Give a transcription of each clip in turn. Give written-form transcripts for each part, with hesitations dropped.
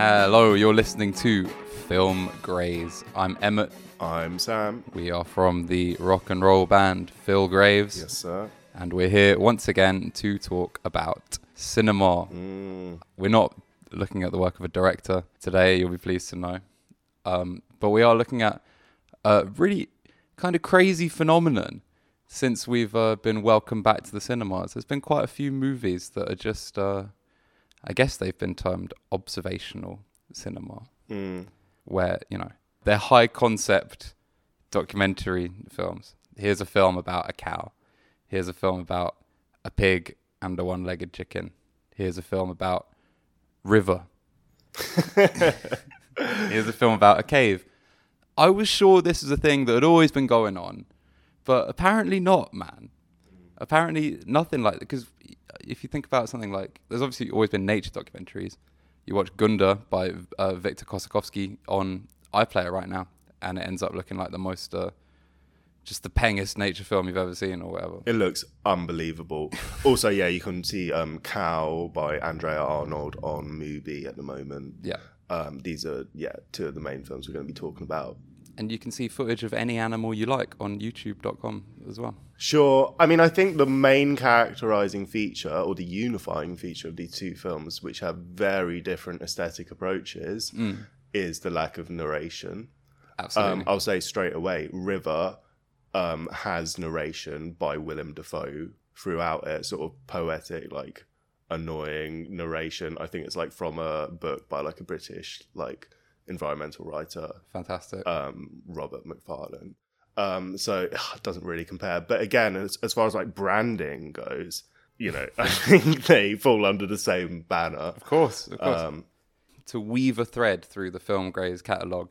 Hello, you're listening to Film Graves. I'm Emmett. I'm Sam. We are from the rock and roll band Phil Graves. Yes, sir. And we're here once again to talk about cinema. We're not looking at the work of a director today, you'll be pleased to know. But we are looking at a really kind of crazy phenomenon since we've been welcomed back to the cinemas. There's been quite a few movies that are just... I guess they've been termed observational cinema, where, you know, they're high concept documentary films. Here's a film about a cow. Here's a film about a pig and a one-legged chicken. Here's a film about river. Here's a film about a cave. I was sure this was a thing that had always been going on, but apparently not, man. Apparently nothing like that, because if you think about something like... There's obviously always been nature documentaries. You watch Gunda by Victor Kosakovsky on iPlayer right now, and it ends up looking like the most... just the pengest nature film you've ever seen or whatever. It looks unbelievable. Also, yeah, you can see Cow by Andrea Arnold on Mubi at the moment. Yeah. These are, two of the main films we're going to be talking about. And you can see footage of any animal you like on youtube.com as well. Sure. I mean, I think the main characterising feature or the unifying feature of these two films, which have very different aesthetic approaches, is the lack of narration. Absolutely. I'll say straight away, River has narration by Willem Dafoe throughout it, sort of poetic, like annoying narration. I think it's like from a book by like a British, like... environmental writer. Fantastic. Robert Macfarlane. So it doesn't really compare. But again, as far as like branding goes, you know, I think they fall under the same banner. Of course, of course. To weave a thread through the Film Graves catalogue,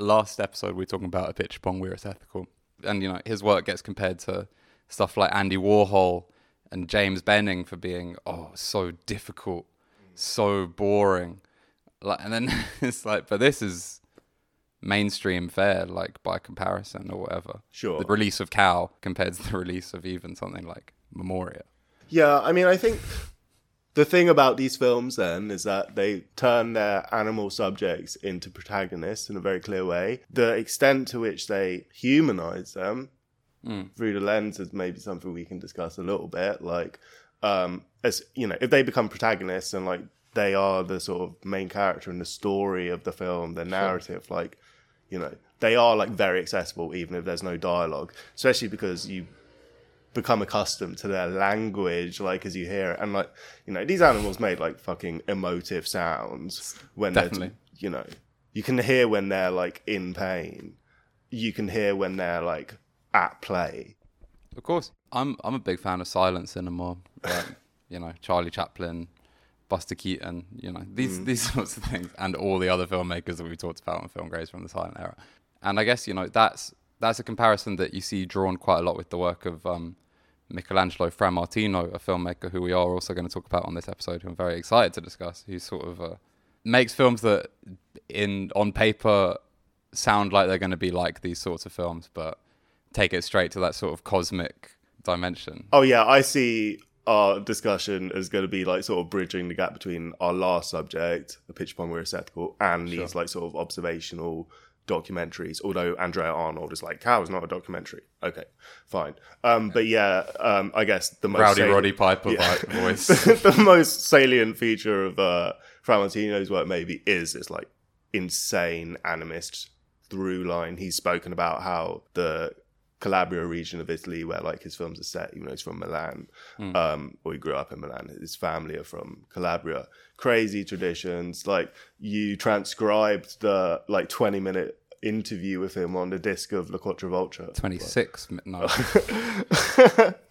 last episode we were talking about A Pitch Pong Where It's Ethical. And, you know, his work gets compared to stuff like Andy Warhol and James Benning for being, so difficult, so boring. Like, and then it's like, but this is mainstream fare, like by comparison or whatever. Sure. The release of Cow compared to the release of even something like Memoria. Yeah, I mean, I think the thing about these films then is that they turn their animal subjects into protagonists in a very clear way. The extent to which they humanize them through the lens is maybe something we can discuss a little bit. Like, as you know, if they become protagonists and like, they are the sort of main character in the story of the film, the narrative, like, you know, they are like very accessible even if there's no dialogue, especially because you become accustomed to their language, like as you hear it. And like, you know, these animals made like fucking emotive sounds when they're, you know, you can hear when they're like in pain. You can hear when they're like at play. Of course. I'm a big fan of silent cinema, like, you know, Charlie Chaplin, Buster Keaton, you know, these sorts of things, and all the other filmmakers that we talked about on Film Graves from the silent era. And I guess, you know, that's a comparison that you see drawn quite a lot with the work of Michelangelo Frammartino, a filmmaker who we are also going to talk about on this episode, who I'm very excited to discuss, who sort of makes films that on paper sound like they're going to be like these sorts of films, but take it straight to that sort of cosmic dimension. Oh yeah, I see... Our discussion is going to be like sort of bridging the gap between our last subject, A Pitch Pong Where It's Ethical, and these like sort of observational documentaries. Although Andrea Arnold is like, Cow is not a documentary. Okay, fine. But yeah, I guess the most Roddy Piper voice. The most salient feature of Frammartino's work maybe is this like insane animist through line. He's spoken about how the Calabria region of Italy, where like his films are set, even though he's from Milan, or he grew up in Milan, his family are from Calabria. Crazy traditions. Like, you transcribed the like 20-minute interview with him on the disc of La Quattro Volture. 26 but... no.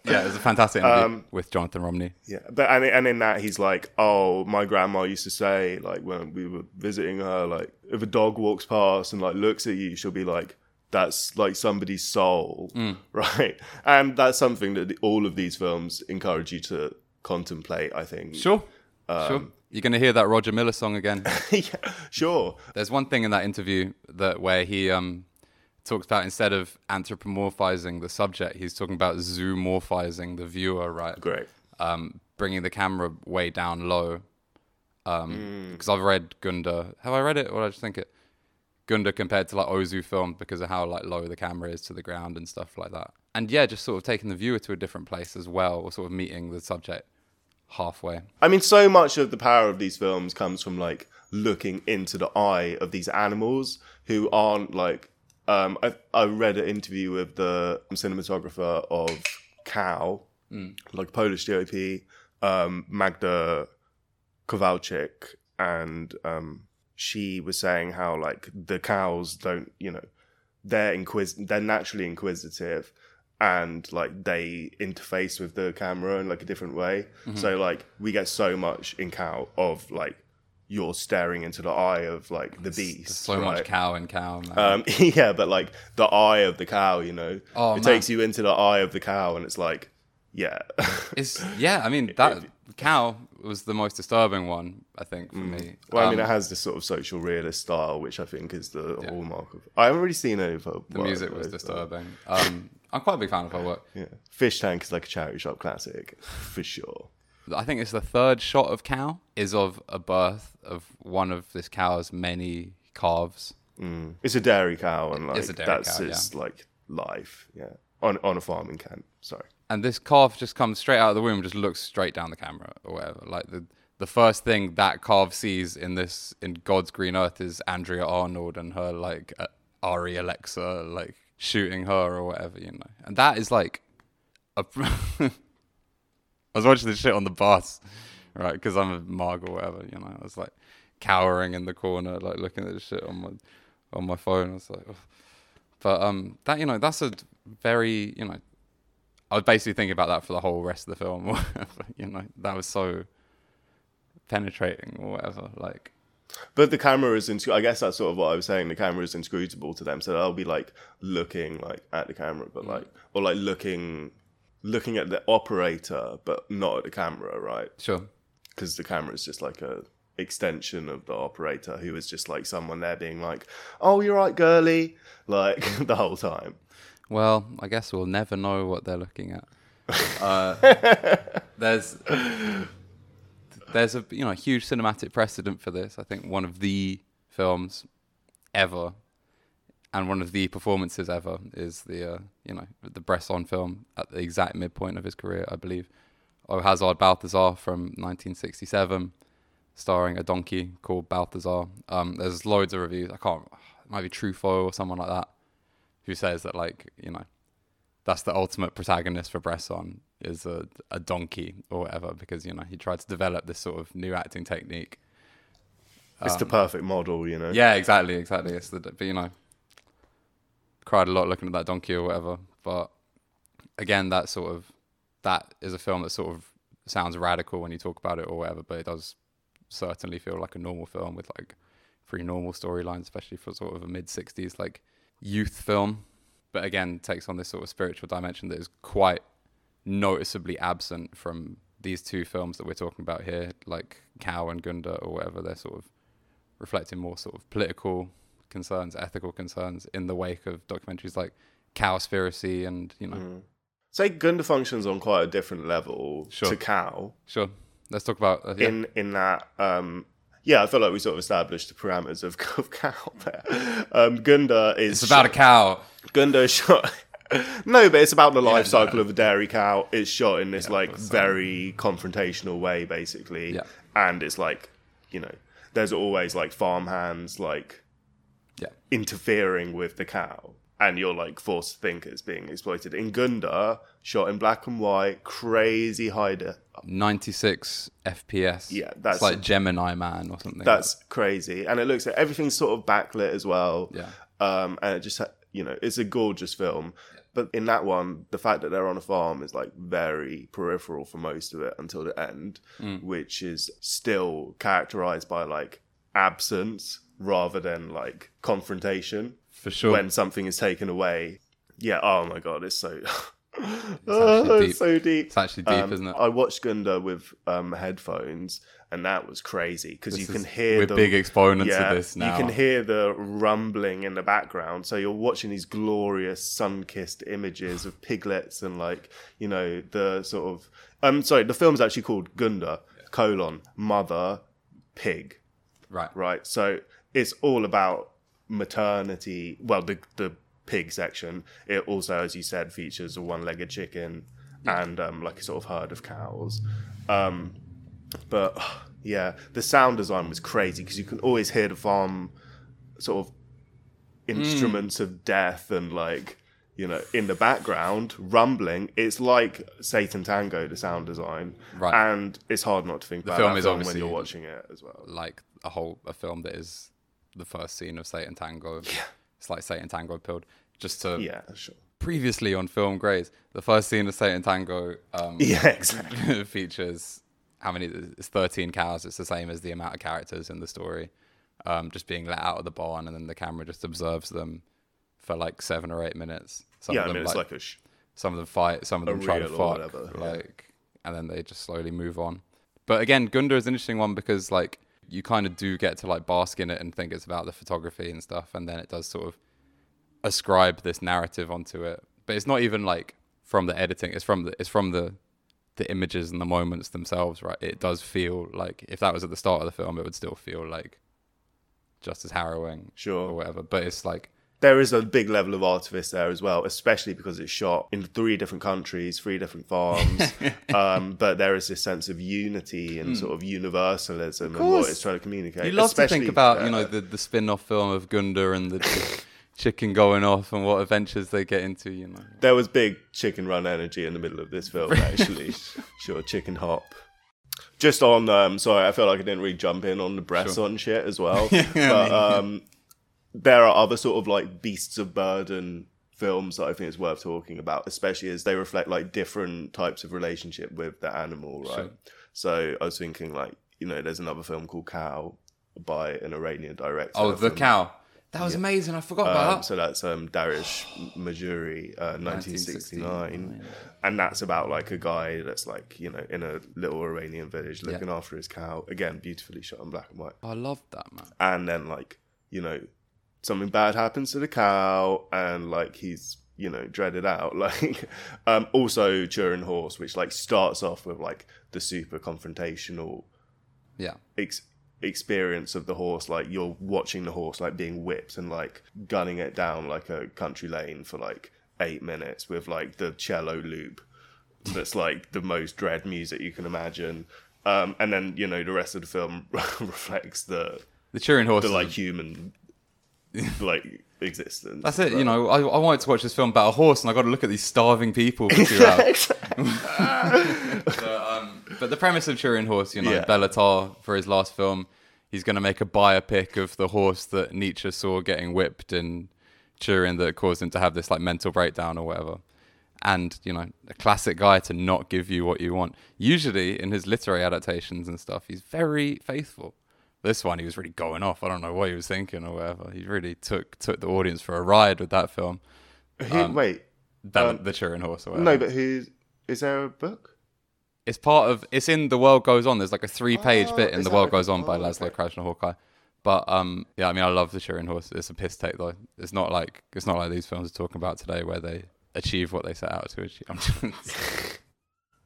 Yeah, it was a fantastic interview with Jonathan Romney. Yeah, but and in that he's like, my grandma used to say, like, when we were visiting her, like, if a dog walks past and like looks at you, she'll be like, that's like somebody's soul, right? And that's something that all of these films encourage you to contemplate, I think. Sure, sure. You're going to hear that Roger Miller song again. Yeah, sure. There's one thing in that interview where he talks about, instead of anthropomorphizing the subject, he's talking about zoomorphizing the viewer, right? Great. Bringing the camera way down low because I've read Gunda. Have I read it, or did I just think it? Gunda compared to like Ozu film because of how like low the camera is to the ground and stuff like that. And yeah, just sort of taking the viewer to a different place as well, or sort of meeting the subject halfway. I mean, so much of the power of these films comes from like looking into the eye of these animals who aren't like... I read an interview with the cinematographer of Cow, like Polish DOP, Magda Kowalczyk, and she was saying how like the cows don't, you know, they're naturally inquisitive, and like they interface with the camera in like a different way. Mm-hmm. So like we get so much in Cow of like you're staring into the eye of like the beast. There's so much cow in Cow, man. Yeah, but like the eye of the cow, you know, takes you into the eye of the cow, and it's like, yeah, I mean that Cow was the most disturbing one, I think, for me. Well, I mean, it has this sort of social realist style, which I think is the hallmark of... I haven't really seen any of her work. The music was disturbing. I'm quite a big fan of her work. Yeah. Fish Tank is like a charity shop classic, for sure. I think it's the third shot of Cow is of a birth of one of this cow's many calves. It's a dairy cow, and like that's its like life, on a farm in Kent. Sorry. And this calf just comes straight out of the womb, just looks straight down the camera or whatever. Like the first thing that calf sees in God's green earth is Andrea Arnold and her like Ari Alexa like shooting her or whatever, you know. And that is like a... I was watching this shit on the bus, right? Because I'm a mug or whatever, you know. I was like cowering in the corner, like looking at this shit on my phone. I was like, oh. But that, you know, that's a very, you know. I was basically thinking about that for the whole rest of the film, or whatever, you know, that was so penetrating or whatever, like. But the camera is, I guess that's sort of what I was saying, the camera is inscrutable to them, so they'll be like looking like at the camera, but like, or like looking at the operator, but not at the camera, right? Sure. Because the camera is just like a extension of the operator who is just like someone there being like, oh, you're right, girly, like the whole time. Well, I guess we'll never know what they're looking at. There's a, you know, huge cinematic precedent for this. I think one of the films ever, and one of the performances ever, is the you know, the Bresson film at the exact midpoint of his career, I believe, of Hazard Balthazar from 1967, starring a donkey called Balthazar. There's loads of reviews. It might be Truffaut or someone like that, who says that, like, you know, that's the ultimate protagonist for Bresson, is a donkey or whatever, because, you know, he tried to develop this sort of new acting technique. It's the perfect model, you know? Yeah, exactly. It's but, you know, cried a lot looking at that donkey or whatever. But again, that is a film that sort of sounds radical when you talk about it or whatever, but it does certainly feel like a normal film with, like, pretty normal storylines, especially for sort of a mid-60s, like, youth film, but again takes on this sort of spiritual dimension that is quite noticeably absent from these two films that we're talking about here, like Cow and Gunda or whatever. They're sort of reflecting more sort of political concerns, ethical concerns, in the wake of documentaries like Cowspiracy and, you know. So Gunda functions on quite a different level to Cow. Sure. Let's talk about in that I feel like we sort of established the parameters of Cow there. Gunda is... It's about a cow. Gunda is shot... No, but it's about the life cycle of a dairy cow. It's shot in this, very confrontational way, basically. Yeah. And it's, like, you know, there's always, like, farmhands, like, interfering with the cow. And you're, like, forced to think it's being exploited. In Gunda, shot in black and white, crazy high... 96 FPS. Yeah, that's... It's like Gemini Man or something. That's crazy. And it looks like everything's sort of backlit as well. Yeah. And it just, you know, it's a gorgeous film. Yeah. But in that one, the fact that they're on a farm is, like, very peripheral for most of it until the end, which is still characterized by, like, absence rather than, like, confrontation. For sure. When something is taken away. Yeah, oh my God, it's so... It's so deep. It's actually deep, isn't it? I watched Gunda with headphones, and that was crazy because we're big exponents of this now. You can hear the rumbling in the background, so you're watching these glorious sun-kissed images of piglets and, like, you know, the sort of. The film's actually called Gunda: Mother pig. Right. Right. So it's all about maternity. Well, the pig section. It also, as you said, features a one-legged chicken and like a sort of herd of cows. But yeah, the sound design was crazy because you can always hear the farm sort of instruments of death and like, you know, in the background rumbling. It's like Sátántangó, the sound design. Right. And it's hard not to think about that film when you're watching it as well. Like a film that is the first scene of Sátántangó. Yeah. It's like Sátántangó pilled. Just to... Yeah, sure. Previously on Film Grades, the first scene of Sátántangó features... how many? It's 13 cows. It's the same as the amount of characters in the story, just being let out of the barn, and then the camera just observes them for like 7 or 8 minutes. Some of them fight, some of them try to fuck, and then they just slowly move on. But again, Gunda is an interesting one because like you kind of do get to like bask in it and think it's about the photography and stuff, and then it does sort of ascribe this narrative onto it. But it's not even like from the editing; it's from the images and the moments themselves, right? It does feel like if that was at the start of the film, it would still feel like just as harrowing, sure, or whatever. But it's like there is a big level of artifice there as well, especially because it's shot in 3 different countries, 3 different farms. But there is this sense of unity and sort of universalism and what it's trying to communicate. You love to think about, you know, the spin-off film of Gunda and the chicken going off and what adventures they get into, you know. There was big chicken run energy in the middle of this film, actually. Sure, chicken hop. Just on, sorry, I feel like I didn't really jump in on the Bresson shit as well. There are other sort of like beasts of burden films that I think it's worth talking about, especially as they reflect like different types of relationship with the animal, right? Sure. So I was thinking like, you know, there's another film called Cow by an Iranian director. Oh, The Cow. That was amazing. I forgot about that. So that's Dariush Mehrjui, 1969. And that's about like a guy that's like, you know, in a little Iranian village looking after his cow. Again, beautifully shot in black and white. I loved that, man. And then like, you know, something bad happens to the cow and like he's, you know, dreaded out. Like also Turin Horse, which like starts off with like the super confrontational experience of the horse, like you're watching the horse like being whipped and like gunning it down like a country lane for like 8 minutes with like the cello loop that's like the most dread music you can imagine, and then, you know, the rest of the film reflects the Turin Horse, the like human like existence. That's it. You know, I wanted to watch this film about a horse and I got to look at these starving people for 2 hours. But the premise of Turin Horse, you know, Bellatar, for his last film, he's going to make a biopic of the horse that Nietzsche saw getting whipped in Turin that caused him to have this like mental breakdown or whatever. And, you know, a classic guy to not give you what you want. Usually in his literary adaptations and stuff, he's very faithful. This one, he was really going off. I don't know what he was thinking or whatever. He really took the audience for a ride with that film. The Turin Horse or whatever. No, but is there a book? It's part of... It's in The World Goes On. There's like a 3-page bit in The World Goes On by Laszlo Krasznahorkai. But yeah, I mean, I love The Turin Horse. It's a piss take, though. It's not like these films are talking about today where they achieve what they set out to achieve.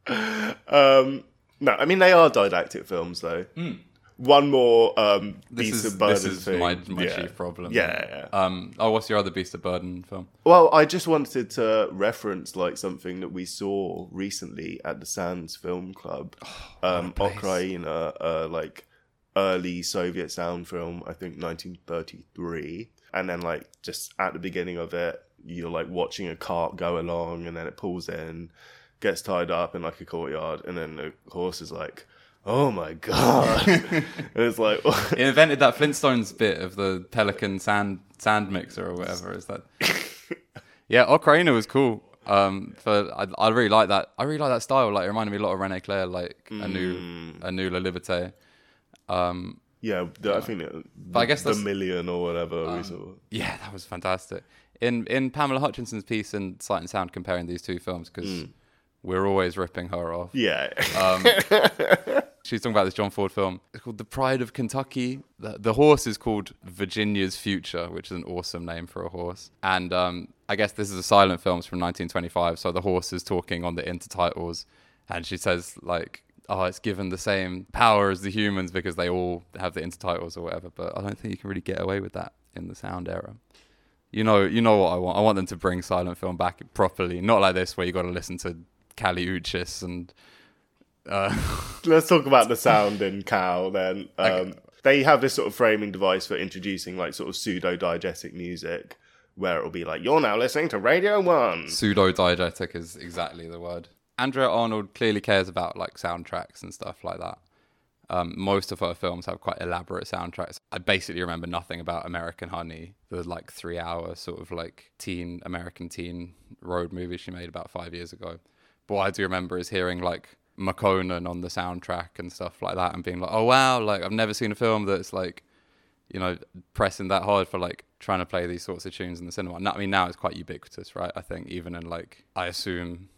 No, I mean, they are didactic films, though. Mm. One more Beast of Burden thing. This is my chief problem. Yeah. What's your other Beast of Burden film? Well, I just wanted to reference like something that we saw recently at the Sands Film Club. Okraina, like early Soviet sound film, I think 1933. And then like just at the beginning of it, you're like watching a cart go along and then it pulls in, gets tied up in like a courtyard, and then the horse is like, oh my God. And it's like... It invented that Flintstones bit of the pelican sand mixer or whatever. Is that... Yeah, Okraina was cool. I really like that. I really like that style. Like, it reminded me a lot of René Clair, like a new La Liberté. I think the Million or whatever we saw. Yeah, that was fantastic. In Pamela Hutchinson's piece in Sight and Sound, comparing these two films, because... We're always ripping her off. Yeah. She's talking about this John Ford film. It's called The Pride of Kentucky. The horse is called Virginia's Future, which is an awesome name for a horse. And I guess this is a silent film. It's from 1925. So the horse is talking on the intertitles. And she says, like, it's given the same power as the humans because they all have the intertitles or whatever. But I don't think you can really get away with that in the sound era. You know what I want. I want them to bring silent film back properly, not like this where you got to listen to Kali Uchis and. Let's talk about the sound in Cow then. Okay. They have this sort of framing device for introducing like sort of pseudo-diegetic music, where it'll be like, you're now listening to Radio 1. Pseudo-diegetic is exactly the word. Andrea Arnold clearly cares about like soundtracks and stuff like that. Most of her films have quite elaborate soundtracks. I basically remember nothing about American Honey, the like 3-hour sort of like American teen road movie she made about 5 years ago. But what I do remember is hearing like McConan on the soundtrack and stuff like that and being like, oh wow, like I've never seen a film that's like, you know, pressing that hard for like trying to play these sorts of tunes in the cinema. I mean, now it's quite ubiquitous, right? I think even in like, I assume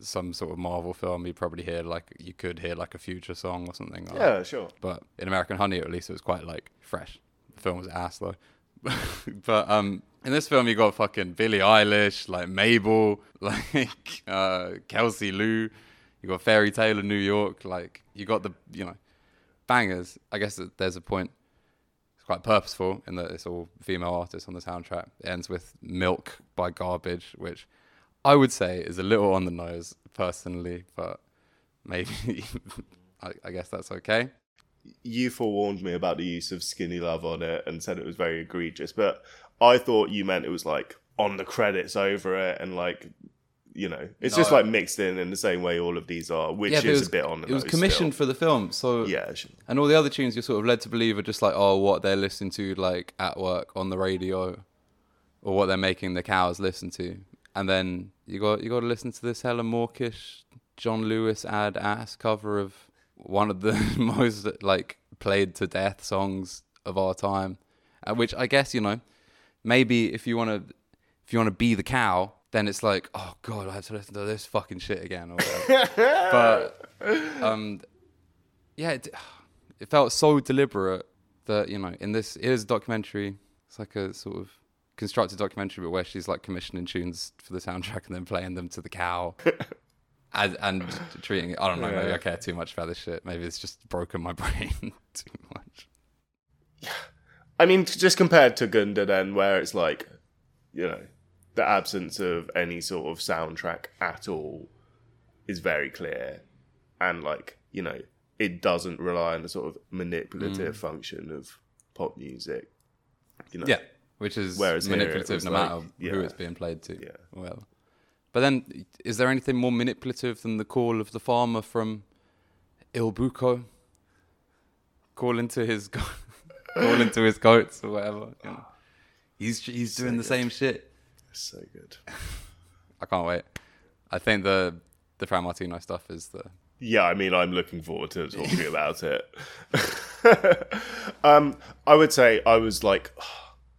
some sort of Marvel film, you could hear like a Future song or something like that. Yeah, sure. But in American Honey, at least it was quite like fresh. The film was ass though. But in this film, you got fucking Billie Eilish, like Mabel, like Kelsey Lou. You got Fairy Tale in New York. Like you got the, you know, bangers. I guess that there's a point. It's quite purposeful in that it's all female artists on the soundtrack. It ends with Milk by Garbage, which I would say is a little on the nose personally, but maybe I guess that's okay. You forewarned me about the use of Skinny Love on it and said it was very egregious, but I thought you meant it was like on the credits over it and like, you know, it's just like mixed in the same way all of these are, which is a bit on the nose. It was commissioned for the film, so yeah. And all the other tunes you're sort of led to believe are just like, oh, what they're listening to like at work on the radio, or what they're making the cows listen to. And then you got to listen to this Helen Mawkish, John Lewis ad ass cover of one of the most like played to death songs of our time, which I guess, you know, maybe if you want to be the cow, then it's like, oh god, I have to listen to this fucking shit again. Or but yeah, it felt so deliberate that, you know, in this, it is a documentary. It's like a sort of constructed documentary, but where she's like commissioning tunes for the soundtrack and then playing them to the cow and treating it. I don't know, maybe I care too much about this shit. Maybe it's just broken my brain too much. Yeah. I mean, just compared to Gunda then, where it's like, you know, the absence of any sort of soundtrack at all is very clear. And like, you know, it doesn't rely on the sort of manipulative function of pop music. You know? Yeah. Which is manipulative no matter who it's being played to. Yeah. Well, but then, is there anything more manipulative than the call of the farmer from Il Buco calling to his calling to his goats or whatever? You know? He's doing the same shit. It's so good. I can't wait. I think the Frammartino stuff is the. Yeah, I mean, I'm looking forward to talking about it. I would say I was like.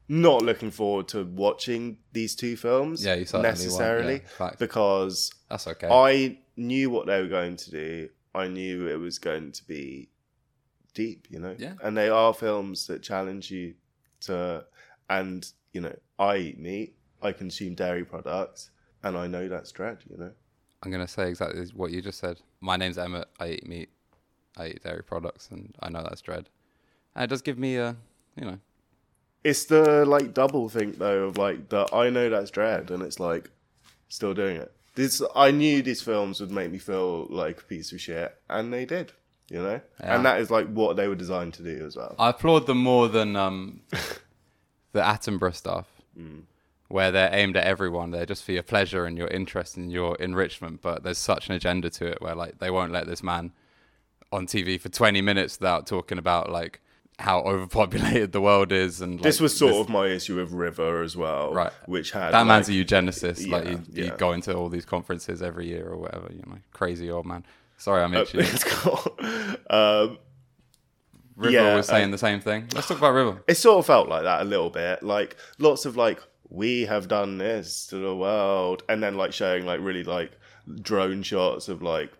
Not looking forward to watching these two films necessarily because that's okay. I knew what they were going to do. I knew it was going to be deep, you know? Yeah. And they are films that challenge you to... And, you know, I eat meat, I consume dairy products, and I know that's dread, you know? I'm going to say exactly what you just said. My name's Emmett, I eat meat, I eat dairy products, and I know that's dread. And it does give me a, you know... It's the, like, double think, though, of, like, the I know that's dread, and it's, like, still doing it. I knew these films would make me feel like a piece of shit, and they did, you know? Yeah. And that is, like, what they were designed to do as well. I applaud them more than the Attenborough stuff, where they're aimed at everyone. They're just for your pleasure and your interest and your enrichment, but there's such an agenda to it where, like, they won't let this man on TV for 20 minutes without talking about, like, how overpopulated the world is, and like, this was sort of my issue with River as well, right? Which had that man's like, a eugenicist, yeah, like you go into all these conferences every year or whatever, you know, crazy old man. Sorry, I missed you. It's cool. River was saying the same thing. Let's talk about River. It sort of felt like that a little bit, like lots of like we have done this to the world, and then like showing like really like drone shots of like.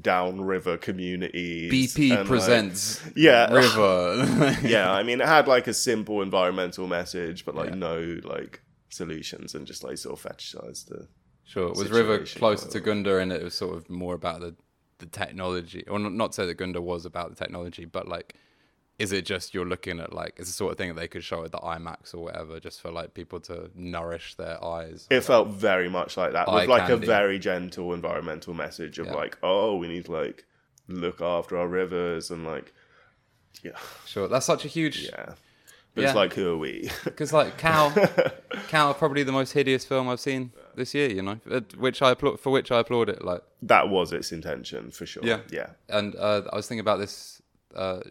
Downriver communities. BP and, presents like, River. Yeah, I mean, it had like a simple environmental message, but like no like solutions, and just like sort of fetishized the. Sure, it was River closer to Gunda, and it was sort of more about the the technology, or not so that Gunda was about the technology, but like, is it just you're looking at like, it's the sort of thing that they could show at the IMAX or whatever, just for like people to nourish their eyes? It felt very much like that, with like candy. A very gentle environmental message of like, oh, we need to like look after our rivers and like, sure, that's such a huge, but it's like, who are we? Because like Cow, probably the most hideous film I've seen this year, you know, for which I applaud it. Like that was its intention for sure. Yeah. And I was thinking about this.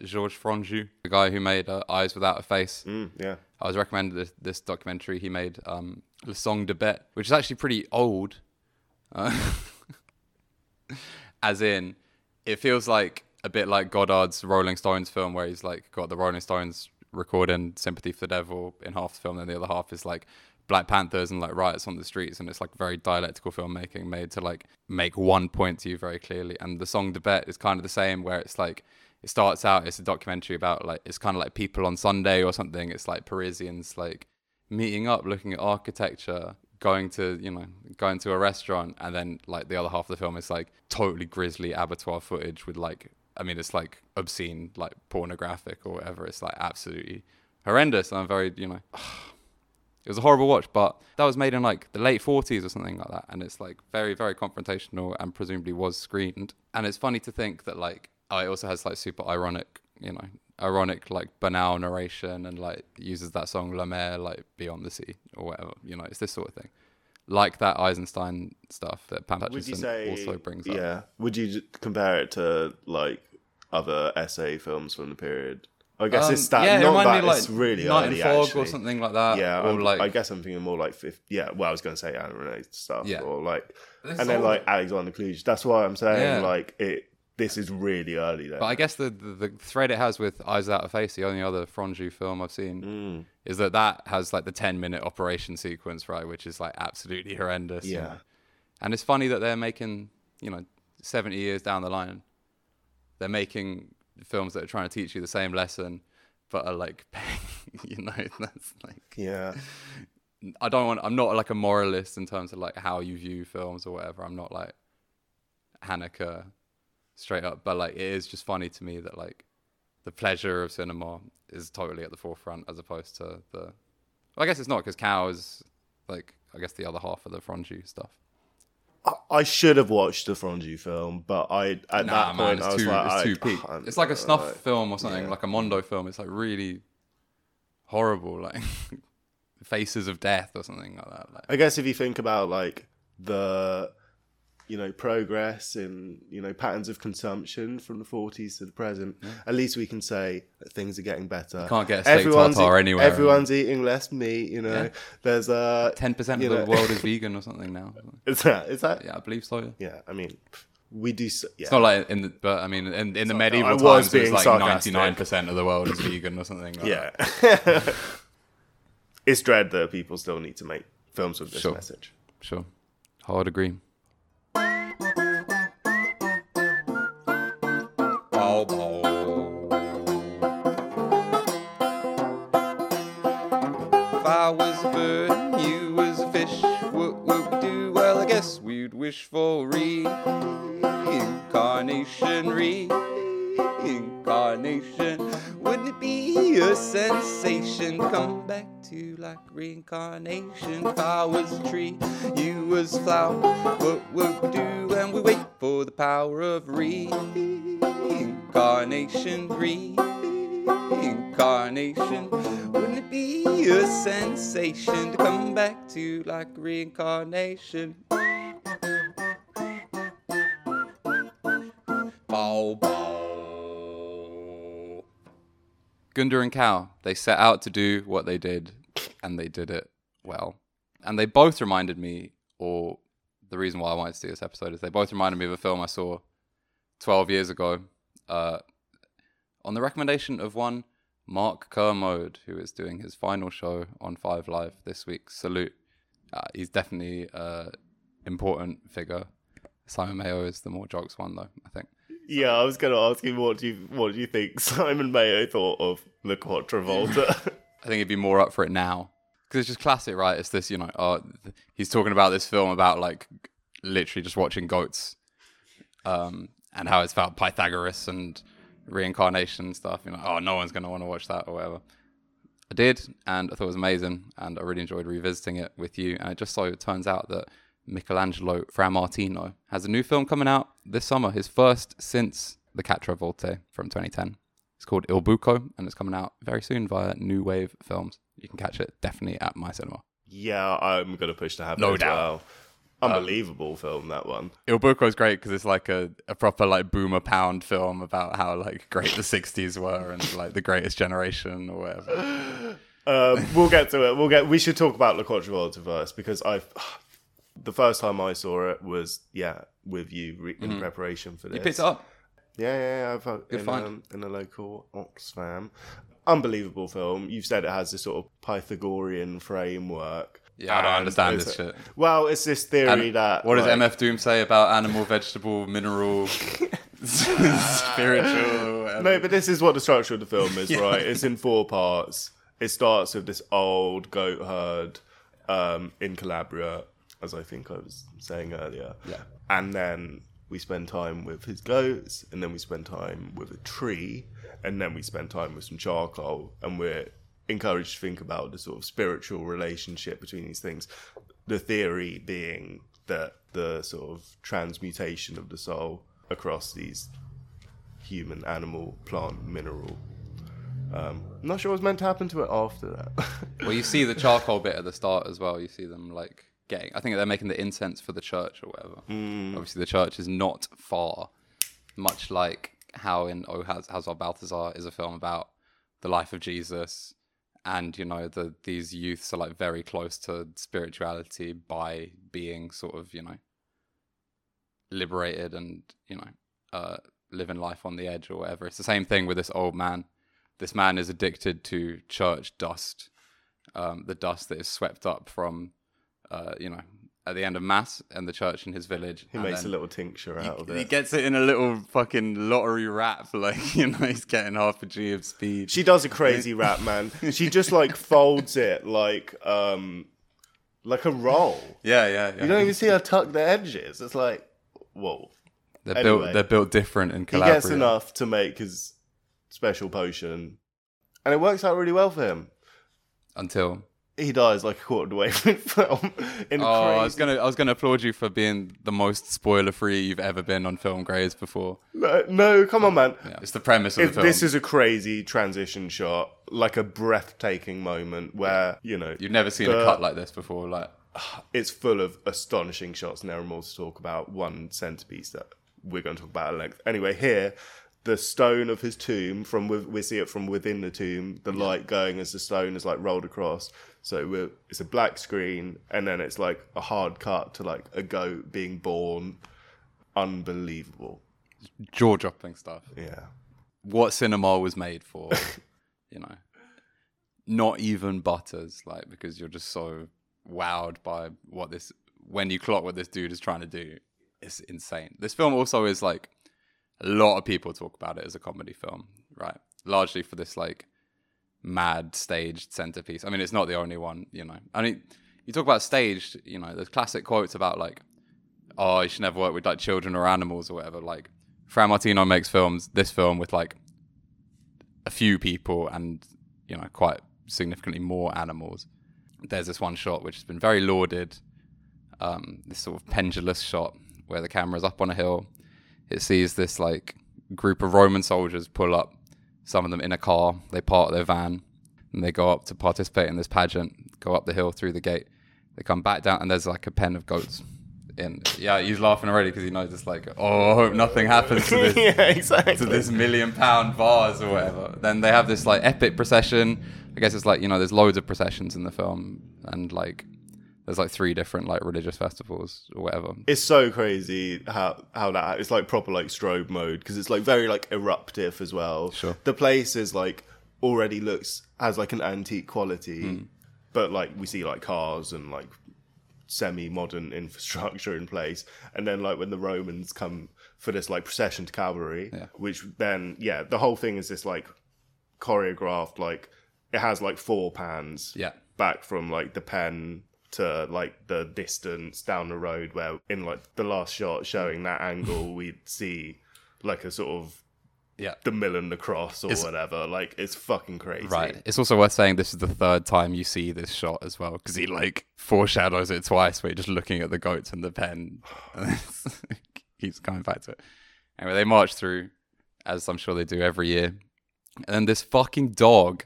Georges Franju, the guy who made Eyes Without a Face. I was recommended this documentary he made, Le Song de Bête, which is actually pretty old. As in, it feels like a bit like Godard's Rolling Stones film, where he's like got the Rolling Stones recording Sympathy for the Devil in half the film, and the other half is like Black Panthers and like riots on the streets, and it's like very dialectical filmmaking made to like make one point to you very clearly. And Le Song de Bête is kind of the same, where it's like, it starts out, it's a documentary about like, it's kind of like people on Sunday or something. It's like Parisians like meeting up, looking at architecture, going to a restaurant. And then like the other half of the film is like totally grisly abattoir footage with like, I mean, it's like obscene, like pornographic or whatever. It's like absolutely horrendous. And I'm very, it was a horrible watch, but that was made in like the late 40s or something like that. And it's like very, very confrontational and presumably was screened. And it's funny to think that like, it also has like super ironic like banal narration, and like uses that song La Mer, like Beyond the Sea or whatever, it's this sort of thing, like that Eisenstein stuff that Pam Hutchinson also brings up. Would you compare it to like other essay films from the period? I guess it's that, not that, like, it's really Night early, and Fog actually, or something like that. Yeah, or like, I guess I'm thinking more like 50. Yeah, well, I was going to say Anne Renee stuff, or like, and then like Alexander Kluge. That's why I'm saying like it. This is really early though. But I guess the thread it has with Eyes Without a Face, the only other Franju film I've seen, is that has like the 10-minute operation sequence, right? Which is like absolutely horrendous. Yeah. And it's funny that they're making, 70 years down the line, they're making films that are trying to teach you the same lesson, but are like, that's like... Yeah. I'm not like a moralist in terms of like how you view films or whatever. I'm not like Haneke... straight up, but like it is just funny to me that like the pleasure of cinema is totally at the forefront, as opposed to the I guess it's not, because Cow is like, I guess, the other half of the Franju stuff. I should have watched the Franju film, but at that point I was like, it's too peak. It's like a snuff film or something, like a Mondo film. It's like really horrible, like Faces of Death or something like that. Like, I guess if you think about like the progress in, patterns of consumption from the 40s to the present, at least we can say that things are getting better. You can't get a steak tartare anywhere. Everyone's eating less meat, There's 10% of the world is vegan or something now. Is that? Yeah, I believe so. Yeah, I mean... We do. Yeah. It's not like in the medieval times, it was like sarcastic. 99% of the world is vegan or something. Like that. It's dread that people still need to make films with this message. Sure. Hard agree. If I was a bird and you was a fish, what would we do? Well, I guess we'd wish for reincarnation. Wouldn't it be a sensation to come back to like reincarnation? If I was a tree, you was a flower, what would we do? And we wait for the power of reincarnation. Wouldn't it be a sensation to come back to like reincarnation? Gunda and Cow, they set out to do what they did, and they did it well. And they both reminded me, or the reason why I wanted to do this episode is they both reminded me of a film I saw 12 years ago, on the recommendation of one Mark Kermode, who is doing his final show on 5 Live this week. Salute. He's definitely an important figure. Simon Mayo is the more jokes one, though, I think. Yeah, I was going to ask him, what do you think Simon Mayo thought of La Quattro Volture? I think he'd be more up for it now. Because it's just classic, right? It's this, he's talking about this film about, like, literally just watching goats and how it's about Pythagoras and reincarnation and stuff. You know, oh, no one's going to want to watch that or whatever. I did, and I thought it was amazing, and I really enjoyed revisiting it with you. And I just saw it turns out that Michelangelo Frammartino has a new film coming out this summer, his first since La Quattro Volture from 2010. It's called Il Buco, and it's coming out very soon via New Wave Films. You can catch it definitely at my cinema. Yeah, I'm going to push to have it. No doubt. Well. Unbelievable film, that one. Il Buco is great because it's like a proper like boomer pound film about how like great the 60s were and like the greatest generation or whatever. We'll get to it. We should talk about La Quattro Volture first, because the first time I saw it was with you in preparation for this. You picked it up. Yeah, I've heard in a local Oxfam. Unbelievable film. You've said it has this sort of Pythagorean framework. Yeah, I don't understand this shit. Well, it's this theory that... What does MF Doom say about animal, vegetable, mineral, spiritual... No, but this is what the structure of the film is, right? It's in four parts. It starts with this old goat herd in Calabria, as I think I was saying earlier. Yeah. And then we spend time with his goats, and then we spend time with a tree, and then we spend time with some charcoal, and we're encouraged to think about the sort of spiritual relationship between these things. The theory being that the sort of transmutation of the soul across these human, animal, plant, mineral. I'm not sure what's meant to happen to it after that. Well, you see the charcoal bit at the start as well. You see them like getting, I think they're making the incense for the church or whatever. Obviously the church is not far, much like how in Oh Hazar Balthazar is a film about the life of Jesus. And, you know, these youths are, like, very close to spirituality by being sort of, you know, liberated and, you know, living life on the edge or whatever. It's the same thing with this old man. This man is addicted to church dust, the dust that is swept up from, you know, at the end of Mass and the church in his village. He makes a little tincture out of it. He gets it in a little fucking lottery wrap. Like, you know, he's getting half a G of speed. She does a crazy wrap, man. She just, like, folds it like a roll. Yeah. You don't even see her tuck the edges. It's like, whoa. They're built different in Calabria. He gets enough to make his special potion. And it works out really well for him. Until... he dies like a quarter of the way through the film. I was gonna applaud you for being the most spoiler-free you've ever been on Film Graves before. No, come on, man. Yeah, it's the premise of the film. This is a crazy transition shot, like a breathtaking moment where, you know... You've never seen a cut like this before. Like, it's full of astonishing shots, and there are more to talk about. One centerpiece that we're going to talk about at length. Anyway, here... the stone of his tomb, we see it from within the tomb, the light going as the stone is like rolled across. So it's a black screen, and then it's like a hard cut to like a goat being born. Unbelievable. Jaw-dropping stuff. Yeah. What cinema was made for, you know, not even butters, like, because you're just so wowed by when you clock what this dude is trying to do. It's insane. This film also is like, a lot of people talk about it as a comedy film, right? Largely for this, like, mad staged centerpiece. I mean, it's not the only one, you know. I mean, you talk about staged, you know, there's classic quotes about, like, oh, you should never work with, like, children or animals or whatever. Like, Frammartino makes this film with, like, a few people and, you know, quite significantly more animals. There's this one shot which has been very lauded, this sort of pendulous shot where the camera's up on a hill. It sees this, like, group of Roman soldiers pull up, some of them in a car. They park their van, and they go up to participate in this pageant, go up the hill through the gate. They come back down, and there's, like, a pen of goats. Yeah, he's laughing already because he knows it's like, oh, I hope nothing happens to this, to this £1 million vase or whatever. Then they have this, like, epic procession. I guess it's like, you know, there's loads of processions in the film, and, like... there's like three different like religious festivals or whatever. It's so crazy how that it's like proper like strobe mode, because it's like very like eruptive as well. Sure. The place is like already has like an antique quality, but like we see like cars and like semi-modern infrastructure in place. And then like when the Romans come for this like procession to Calvary, which then the whole thing is this like choreographed, like it has like four pans back from like the pen to like the distance down the road, where in like the last shot showing that angle, we'd see like a sort of the mill and the cross or whatever. Like, it's fucking crazy. Right. It's also worth saying this is the third time you see this shot as well, because he like foreshadows it twice where you're just looking at the goats and the pen. Keeps coming back to it. Anyway, they march through, as I'm sure they do every year. And then this fucking dog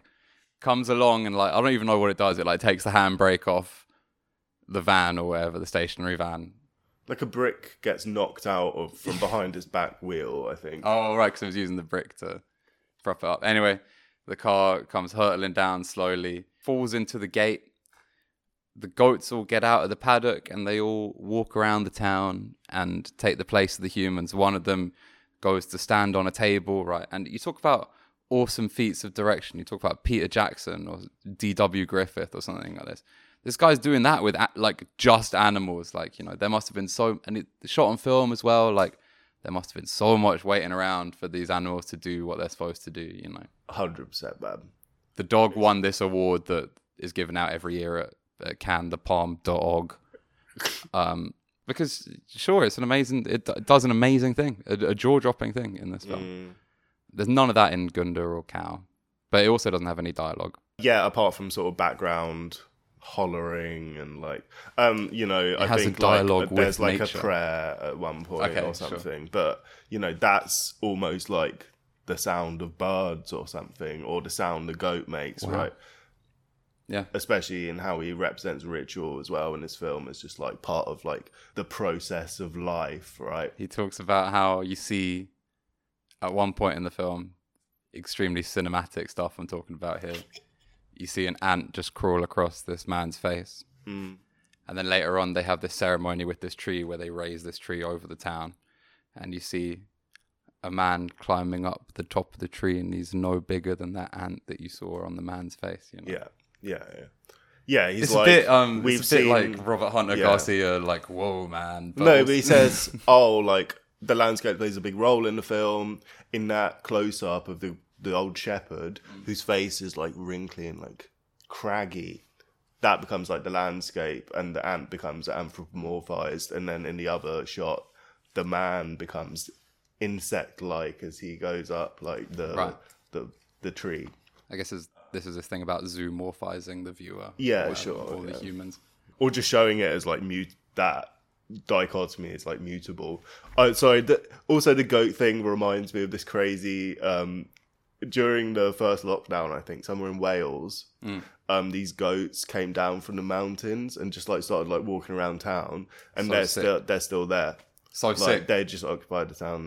comes along and like, I don't even know what it does. It like takes the handbrake off the van or whatever, the stationary van. Like a brick gets knocked out of from behind his back wheel, I think. Oh, right, because he was using the brick to prop it up. Anyway, the car comes hurtling down slowly, falls into the gate. The goats all get out of the paddock and they all walk around the town and take the place of the humans. One of them goes to stand on a table, right? And you talk about awesome feats of direction. You talk about Peter Jackson or D.W. Griffith or something like this. This guy's doing that with like just animals. Like, you know, there must have been so... And it's shot on film as well. Like, there must have been so much waiting around for these animals to do what they're supposed to do, you know. 100%, man. The dog won this award that is given out every year at Cannes, the Palme d'Or, because sure, it's an amazing, it does an amazing thing, a jaw-dropping thing in this film. There's none of that in Gunda or Cow, but it also doesn't have any dialogue, apart from sort of background hollering and like you know, it I think dialogue like, there's like nature. A prayer at one point or something, but you know, that's almost like the sound of birds or something, or the sound the goat makes, right? Yeah, especially in how he represents ritual as well in this film. It's just like part of like the process of life, right? He talks about how you see at one point in the film, extremely cinematic stuff I'm talking about here. You see an ant just crawl across this man's face. And then later on, they have this ceremony with this tree where they raise this tree over the town. And you see a man climbing up the top of the tree, and he's no bigger than that ant that you saw on the man's face. You know? Yeah. He's it's like, a bit, we've it's a bit seen like Robert Hunter Garcia, like, whoa, man. But no, but he says, oh, like the landscape plays a big role in the film. In that close up of the old shepherd, whose face is like wrinkly and like craggy, that becomes like the landscape, and the ant becomes anthropomorphized. And then in the other shot, the man becomes insect like as he goes up like the tree. I guess it's. This is a thing about zoomorphizing the viewer. Or the humans. Or just showing it as like that dichotomy is like mutable. Also, the goat thing reminds me of this crazy... during the first lockdown, I think, somewhere in Wales, these goats came down from the mountains and just like started like walking around town. And so they're still there. So like, sick. They just occupied the town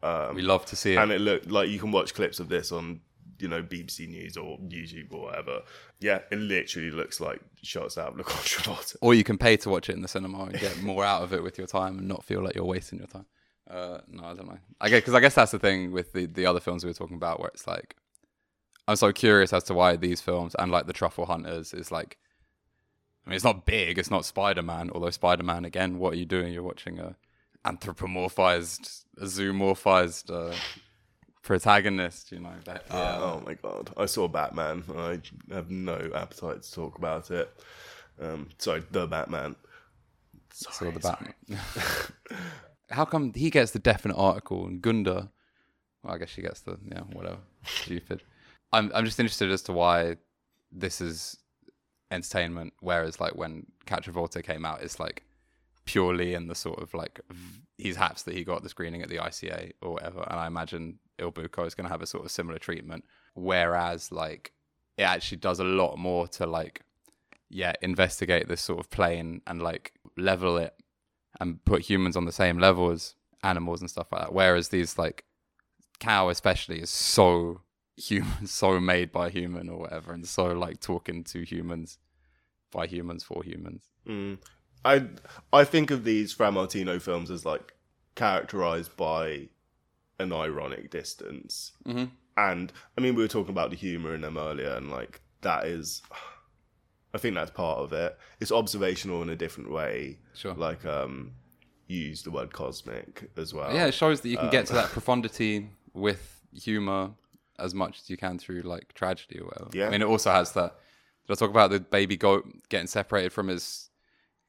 now. We love to see it. And it looked like you can watch clips of this on... you know, BBC News or YouTube or whatever. Yeah, it literally looks like shots out of La Quattro Volture. Or you can pay to watch it in the cinema and get more out of it with your time and not feel like you're wasting your time. No, I don't know. Because I guess that's the thing with the other films we were talking about, where it's like, I'm so curious as to why these films and like The Truffle Hunters is like, I mean, it's not big, it's not Spider Man, although Spider Man, again, what are you doing? You're watching a anthropomorphized, a zoomorphized... protagonist, you know. Oh my god, I saw Batman. I have no appetite to talk about it. Sorry, the Batman. How come he gets the definite article and Gunda? Well, I guess she gets the whatever. Stupid. I'm just interested as to why this is entertainment, whereas like when Quattro Volture came out, it's like purely in the sort of like he's haps that he got the screening at the ICA or whatever, and I imagine Il Buco is going to have a sort of similar treatment, whereas like it actually does a lot more to like investigate this sort of plane and like level it and put humans on the same level as animals and stuff like that, whereas these like Cow especially is so human, so made by human or whatever, and so like talking to humans by humans for humans. I think of these Frammartino films as like characterized by an ironic distance. And I mean, we were talking about the humor in them earlier, and like that is, I think that's part of it. It's observational in a different way. Sure. Like you use the word cosmic as well. Yeah, it shows that you can get to that profundity with humor as much as you can through like tragedy or whatever. Yeah. I mean, it also has that. Did I talk about the baby goat getting separated from his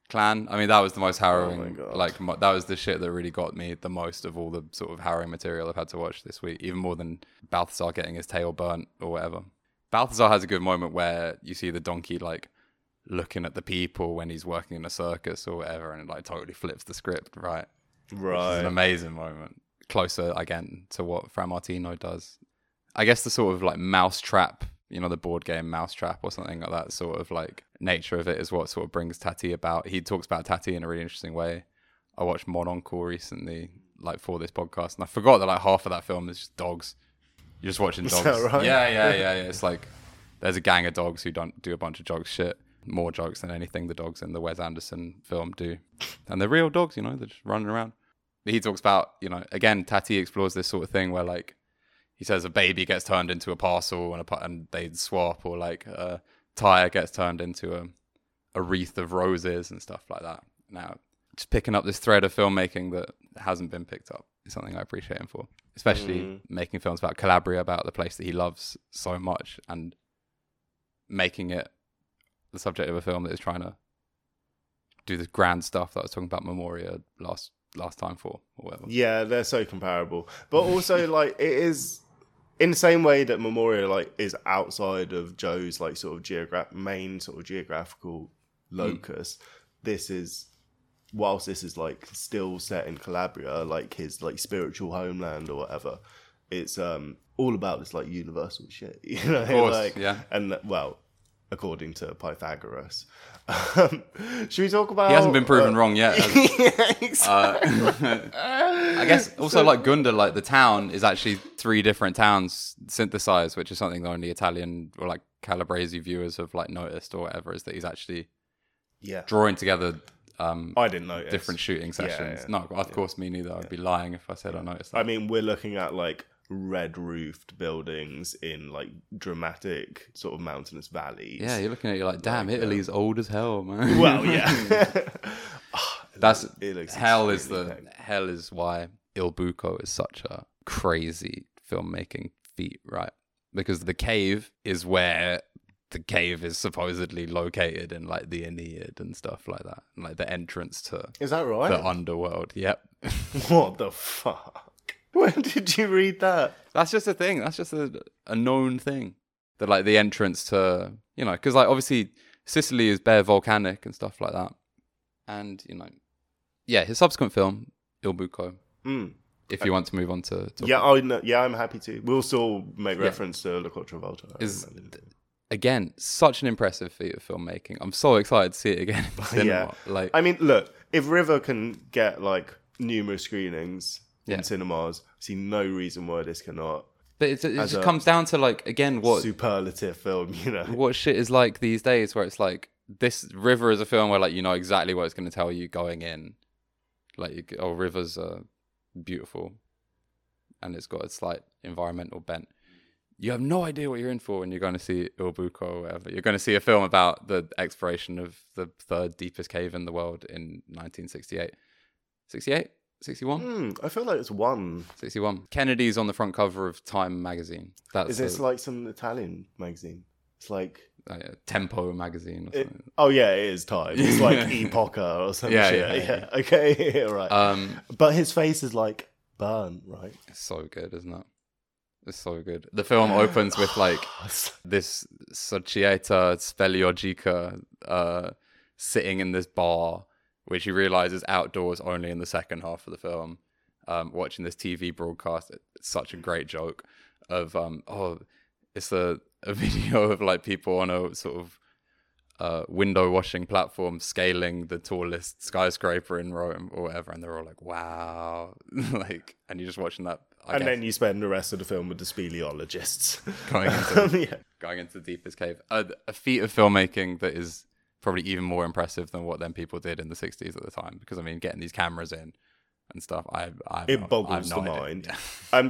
clan. I mean, that was the most harrowing. Oh, like, that was the shit that really got me the most of all the sort of harrowing material I've had to watch this week, even more than Balthazar getting his tail burnt or whatever. Balthazar has a good moment where you see the donkey, like, looking at the people when he's working in a circus or whatever, and it, like, totally flips the script, right? Right. Which is an amazing moment. Closer, again, to what Frammartino does. I guess the sort of, like, mousetrap, you know, the board game mousetrap or something like that, sort of, like, nature of it is what sort of brings Tati about. He talks about Tati in a really interesting way. I watched Mon Encore recently, like, for this podcast, and I forgot that, like, half of that film is just dogs. You're just watching dogs. Is that right? Yeah. It's like there's a gang of dogs who don't do a bunch of dog shit. More jokes than anything the dogs in the Wes Anderson film do. And they're real dogs, you know, they're just running around. He talks about, you know, again, Tati explores this sort of thing where, like, he says a baby gets turned into a parcel and they swap, or, like, a tire gets turned into a wreath of roses and stuff like that. Now, just picking up this thread of filmmaking that hasn't been picked up is something I appreciate him for, especially making films about Calabria, about the place that he loves so much, and making it the subject of a film that is trying to do this grand stuff that I was talking about Memoria last time for, or whatever. Yeah, they're so comparable. But also, like, it is in the same way that Memoria, like, is outside of Joe's, like, sort of geographical locus. This is, whilst this is, like, still set in Calabria, like his, like, spiritual homeland or whatever, it's all about this, like, universal shit, you know? Of course, like, yeah. And, well, according to Pythagoras. Should we talk about... He hasn't been proven wrong yet. Yeah, exactly. I guess also, like, Gunda, like, the town is actually 3 different towns synthesized, which is something that only Italian or, like, Calabrese viewers have, like, noticed or whatever, is that he's actually drawing together... I didn't notice. Different shooting sessions. Yeah. No, of course, me neither. I'd be lying if I said I noticed that. I mean, we're looking at, like, red-roofed buildings in, like, dramatic sort of mountainous valleys. Yeah, you're looking at it, you're like, damn, like, Italy's old as hell, man. Well, yeah. Hell is why Il Buco is such a crazy filmmaking feat, right? Because the cave is where the cave is supposedly located in, like, the Aeneid and stuff like that, and, like, the entrance to... Is that right? The underworld, yep. What the fuck? When did you read that? That's just a thing. That's just a known thing. That, like, the entrance to, you know, because, like, obviously Sicily is bare volcanic and stuff like that. And, you know, yeah, his subsequent film, Il Buco, if you want to move on to... I'm happy to. We'll still make reference to La Quattro Volture. Again, such an impressive feat of filmmaking. I'm so excited to see it again in cinema. Yeah. Like, I mean, look, if River can get, like, numerous screenings... in cinemas, I see no reason why this cannot. But it just comes down to, like, again, what superlative film, you know, what shit is like these days, where it's like this River is a film where, like, you know exactly what it's going to tell you going in, like, oh, rivers are beautiful, and it's got a slight environmental bent. You have no idea what you're in for when you're going to see Il Buco or whatever. You're going to see a film about the exploration of the 3rd deepest cave in the world in 1968. 68. 61? I feel like it's 61. Kennedy's on the front cover of Time magazine. Is this like some Italian magazine? It's like... Tempo magazine or something. It is Time. It's like Epoca or some shit. Yeah. Okay, right. But his face is, like, burnt, right? It's so good, isn't it? It's so good. The film opens with, like, this Societa Speleologica sitting in this bar, which he realizes outdoors only in the second half of the film, watching this TV broadcast. It's such a great joke of, it's a video of, like, people on a sort of window washing platform scaling the tallest skyscraper in Rome or whatever. And they're all like, wow. Like, and you're just watching that. Then you spend the rest of the film with the speleologists. Going into the deepest cave. A feat of filmmaking that is probably even more impressive than what them people did in the 60s at the time, because, I mean, getting these cameras in and stuff, it boggles the mind.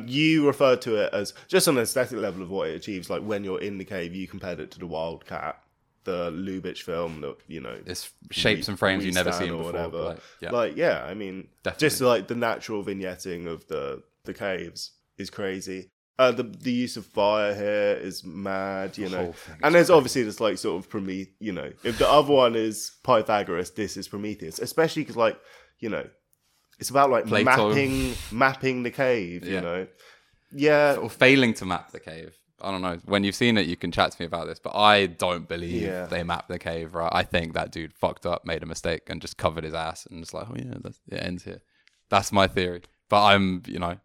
You refer to it as, just on an aesthetic level of what it achieves, like, when you're in the cave, you compared it to The Wildcat, the Lubitsch film that, you know... It's shapes and frames you've never seen before. Whatever. Definitely. Just, like, the natural vignetting of the caves is crazy. The use of fire here is mad, you know. And there's obviously this like sort of Prometheus, you know. If the other one is Pythagoras, this is Prometheus, especially because like, you know, it's about like Plato. mapping the cave, you know. Yeah, or failing to map the cave. I don't know. When you've seen it, you can chat to me about this, but I don't believe they mapped the cave, right? I think that dude fucked up, made a mistake, and just covered his ass, and just like, oh yeah, it ends here. That's my theory. But I'm, you know,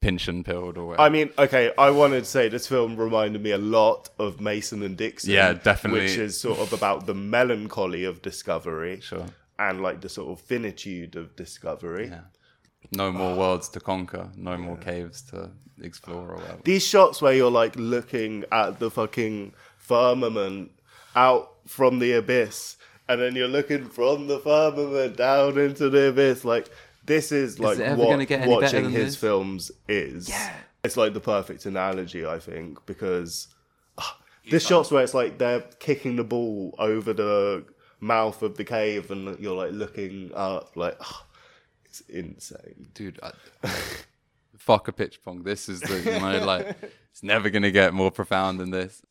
pinch and pilled or whatever. I mean, okay, I wanted to say this film reminded me a lot of Mason and Dixon. Yeah, definitely. Which is sort of about the melancholy of discovery. Sure. And like the sort of finitude of discovery. Yeah. No more worlds to conquer, no more caves to explore or whatever. These shots where you're like looking at the fucking firmament out from the abyss, and then you're looking from the firmament down into the abyss, like this is like what watching his films is. Yeah. It's like the perfect analogy, I think, because this shot's where it's like they're kicking the ball over the mouth of the cave and you're like looking up like... It's insane, dude. Fuck a pitch pong. This is the, you know, like, it's never gonna get more profound than this.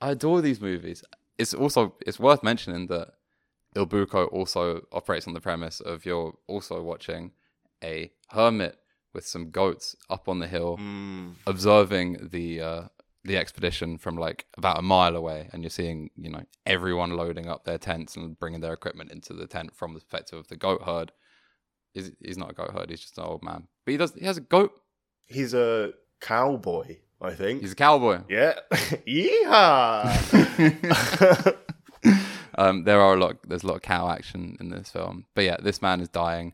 I adore these movies. It's worth mentioning that Il Buco also operates on the premise of you're also watching a hermit with some goats up on the hill, observing the expedition from like about a mile away, and you're seeing, you know, everyone loading up their tents and bringing their equipment into the tent from the perspective of the goat herd. He's not a goat herd, he's just an old man. But he has a goat. He's a cowboy, I think. He's a cowboy. Yeah. Yeehaw! There's a lot of cow action in this film. But yeah, this man is dying.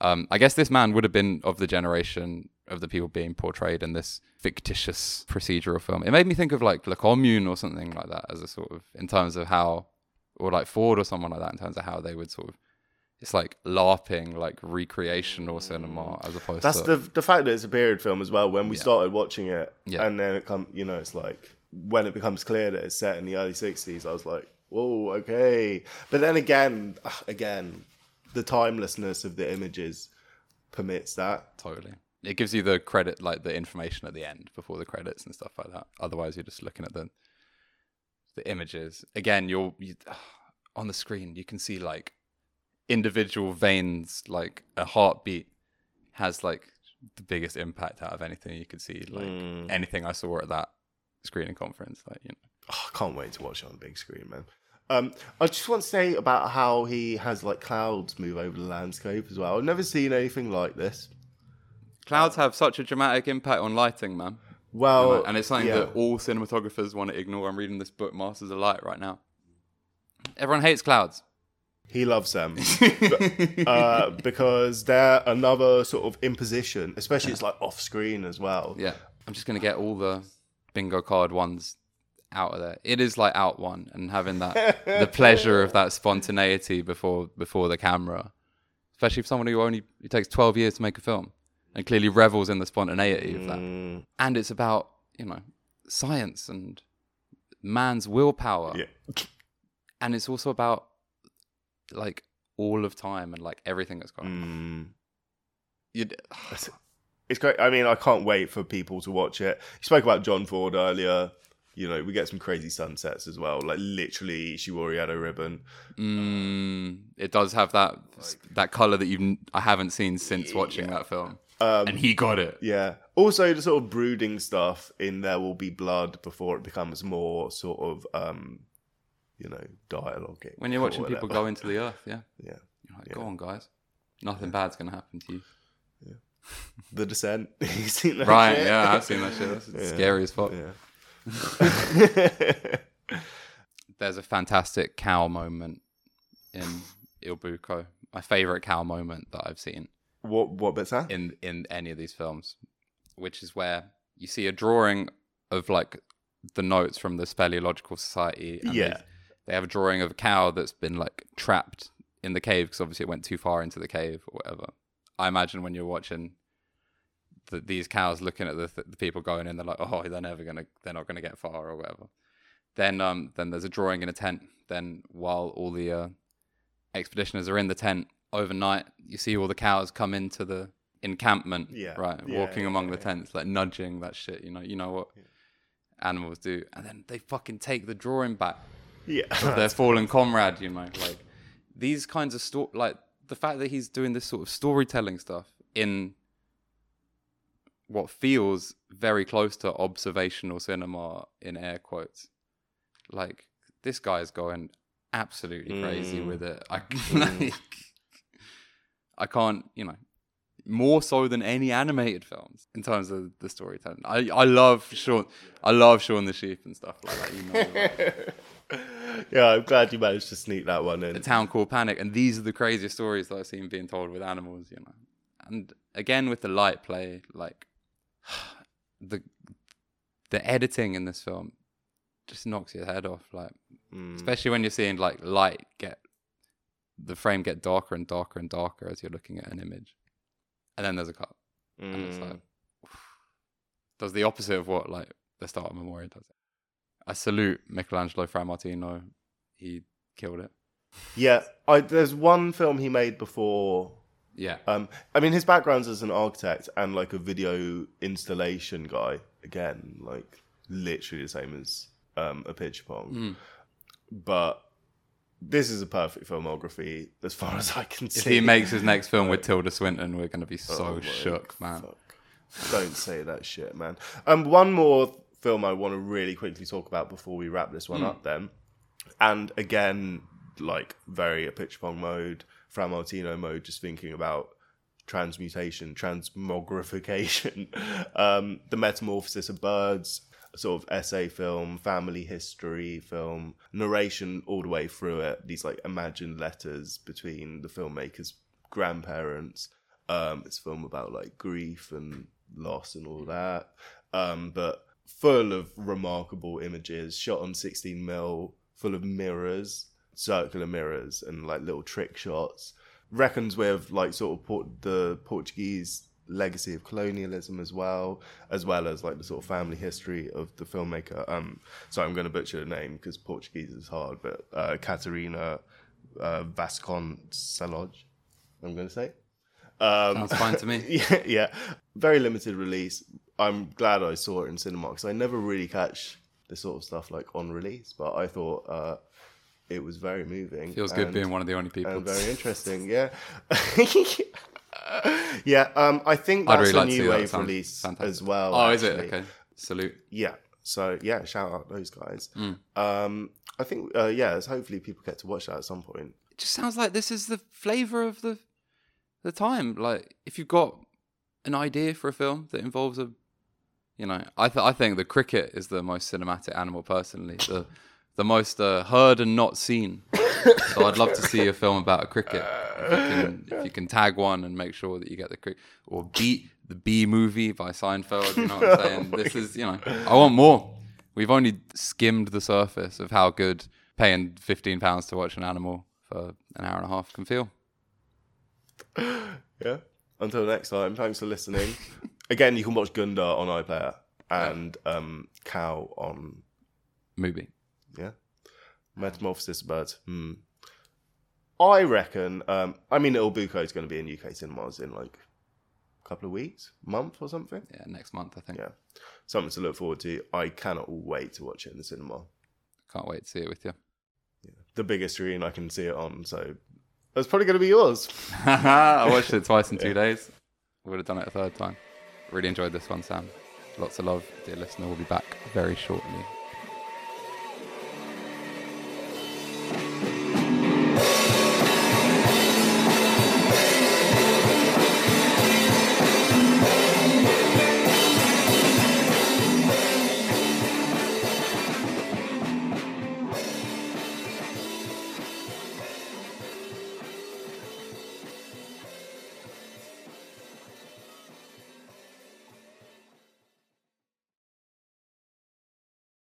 I guess this man would have been of the generation of the people being portrayed in this fictitious procedural film. It made me think of like Le Commune or something like that as a sort of, in terms of how, or like Ford or someone like that, in terms of how they would sort of, it's like LARPing, like recreational cinema, as opposed to... That's the fact that it's a period film as well. When we started watching it, and then it comes, you know, it's like, when it becomes clear that it's set in the early 60s, I was like, whoa, okay. But then again, the timelessness of the images permits that. Totally. It gives you the credit, like the information at the end, before the credits and stuff like that. Otherwise, you're just looking at the images. Again, you're on the screen, you can see like, individual veins, like a heartbeat has like the biggest impact out of anything you could see, like anything I saw at that screening conference, like, you know. Oh, I can't wait to watch it on the big screen, man. I just want to say about how he has like clouds move over the landscape as well. I've never seen anything like this. Clouds have such a dramatic impact on lighting, man. Well, and it's something that all cinematographers want to ignore. I'm reading this book, Masters of Light, right now. Everyone hates clouds. He loves them because they're another sort of imposition, especially it's like off screen as well. Yeah. I'm just going to get all the bingo card ones out of there. It is like Out One, and having that, the pleasure of that spontaneity before the camera, especially for someone who takes 12 years to make a film and clearly revels in the spontaneity of that. And it's about, you know, science and man's willpower. Yeah. And it's also about, like, all of time and like everything that's going on. It's great. I mean, I can't wait for people to watch it. You spoke about John Ford earlier. You know, we get some crazy sunsets as well. Like, literally, she wore a yellow ribbon. It does have that like, that color that I haven't seen since watching that film. And he got it. Yeah. Also, the sort of brooding stuff in There Will Be Blood before it becomes more sort of... you know, dialogue. When you're watching people go into the earth, you're like, go on, guys. Nothing bad's going to happen to you. Yeah. The Descent. You've seen that shit? Yeah, I've seen that shit. That's scary as fuck. Yeah. There's a fantastic cow moment in Il Buco. My favourite cow moment that I've seen. What bit's that? In any of these films, which is where you see a drawing of, like, the notes from the Speleological Society. And they have a drawing of a cow that's been like trapped in the cave because obviously it went too far into the cave or whatever. I imagine when you're watching these cows looking at the people going in, they're like, oh, they're not gonna get far or whatever. Then there's a drawing in a tent. Then while all the expeditioners are in the tent overnight, you see all the cows come into the encampment, right? Yeah, walking among the tents, like nudging that shit. You know what animals do, and then they fucking take the drawing back. Yeah, of their fallen comrade. You know, like these kinds of like the fact that he's doing this sort of storytelling stuff in what feels very close to observational cinema in air quotes. Like this guy's going absolutely crazy with it. I can't, more so than any animated films in terms of the storytelling. I love Shaun. I love Shaun the Sheep and stuff like that. Yeah, I'm glad you managed to sneak that one in. A Town Called Panic, and these are the craziest stories that I've seen being told with animals. And again with the light play, like the editing in this film just knocks your head off. Like especially when you're seeing like light get the frame get darker and darker and darker as you're looking at an image. And then there's a cut. And it's like, does the opposite of what like the start of Memoria does. I salute Michelangelo Frammartino. He killed it. Yeah. There's one film he made before. Yeah. I mean, his background's as an architect and like a video installation guy. Again, like literally the same as a pitch pong. But this is a perfect filmography as far as I can see. If he makes his next film with Tilda Swinton, we're going to be so shook, man. Fuck. Don't say that shit, man. One more film I want to really quickly talk about before we wrap this one up then. And again, like very a pitch pong mode, Frammartino mode, just thinking about transmutation, transmogrification, The Metamorphosis of Birds, sort of essay film, family history film, narration all the way through it, these like imagined letters between the filmmaker's grandparents. It's a film about like grief and loss and all that, but full of remarkable images, shot on 16mm, full of mirrors, circular mirrors and like little trick shots. Reckons with like sort of the Portuguese legacy of colonialism as well as like the sort of family history of the filmmaker. So I'm going to butcher the name because Portuguese is hard, but Catarina Vasconcelos, I'm going to say. Sounds fine to me. Yeah. Very limited release. I'm glad I saw it in cinema because I never really catch this sort of stuff like on release, but I thought it was very moving. Feels good being one of the only people. And very interesting, yeah. Yeah, I think that's a new wave release as well. Oh, is it? Okay. Salute. Yeah. So, yeah, shout out those guys. I think, hopefully people get to watch that at some point. It just sounds like this is the flavour of the time. Like, if you've got an idea for a film that involves a... I think the cricket is the most cinematic animal, personally. The most heard and not seen. So I'd love to see a film about a cricket. If you can tag one and make sure that you get the cricket. Or the B Movie by Seinfeld, you know what I'm saying? This is, I want more. We've only skimmed the surface of how good paying £15 to watch an animal for an hour and a half can feel. Yeah. Until next time, thanks for listening. Again, you can watch Gunda on iPlayer and Cow on Mubi. Yeah. Metamorphosis Birds. I reckon, Il Buco is going to be in UK cinemas in like a couple of weeks, month or something. Yeah, next month, I think. Yeah. Something to look forward to. I cannot wait to watch it in the cinema. Can't wait to see it with you. Yeah. The biggest screen I can see it on, so that's probably going to be yours. I watched it twice in 2 days. We would have done it a third time. Really enjoyed this one, Sam. Lots of love, dear listener. We'll be back very shortly.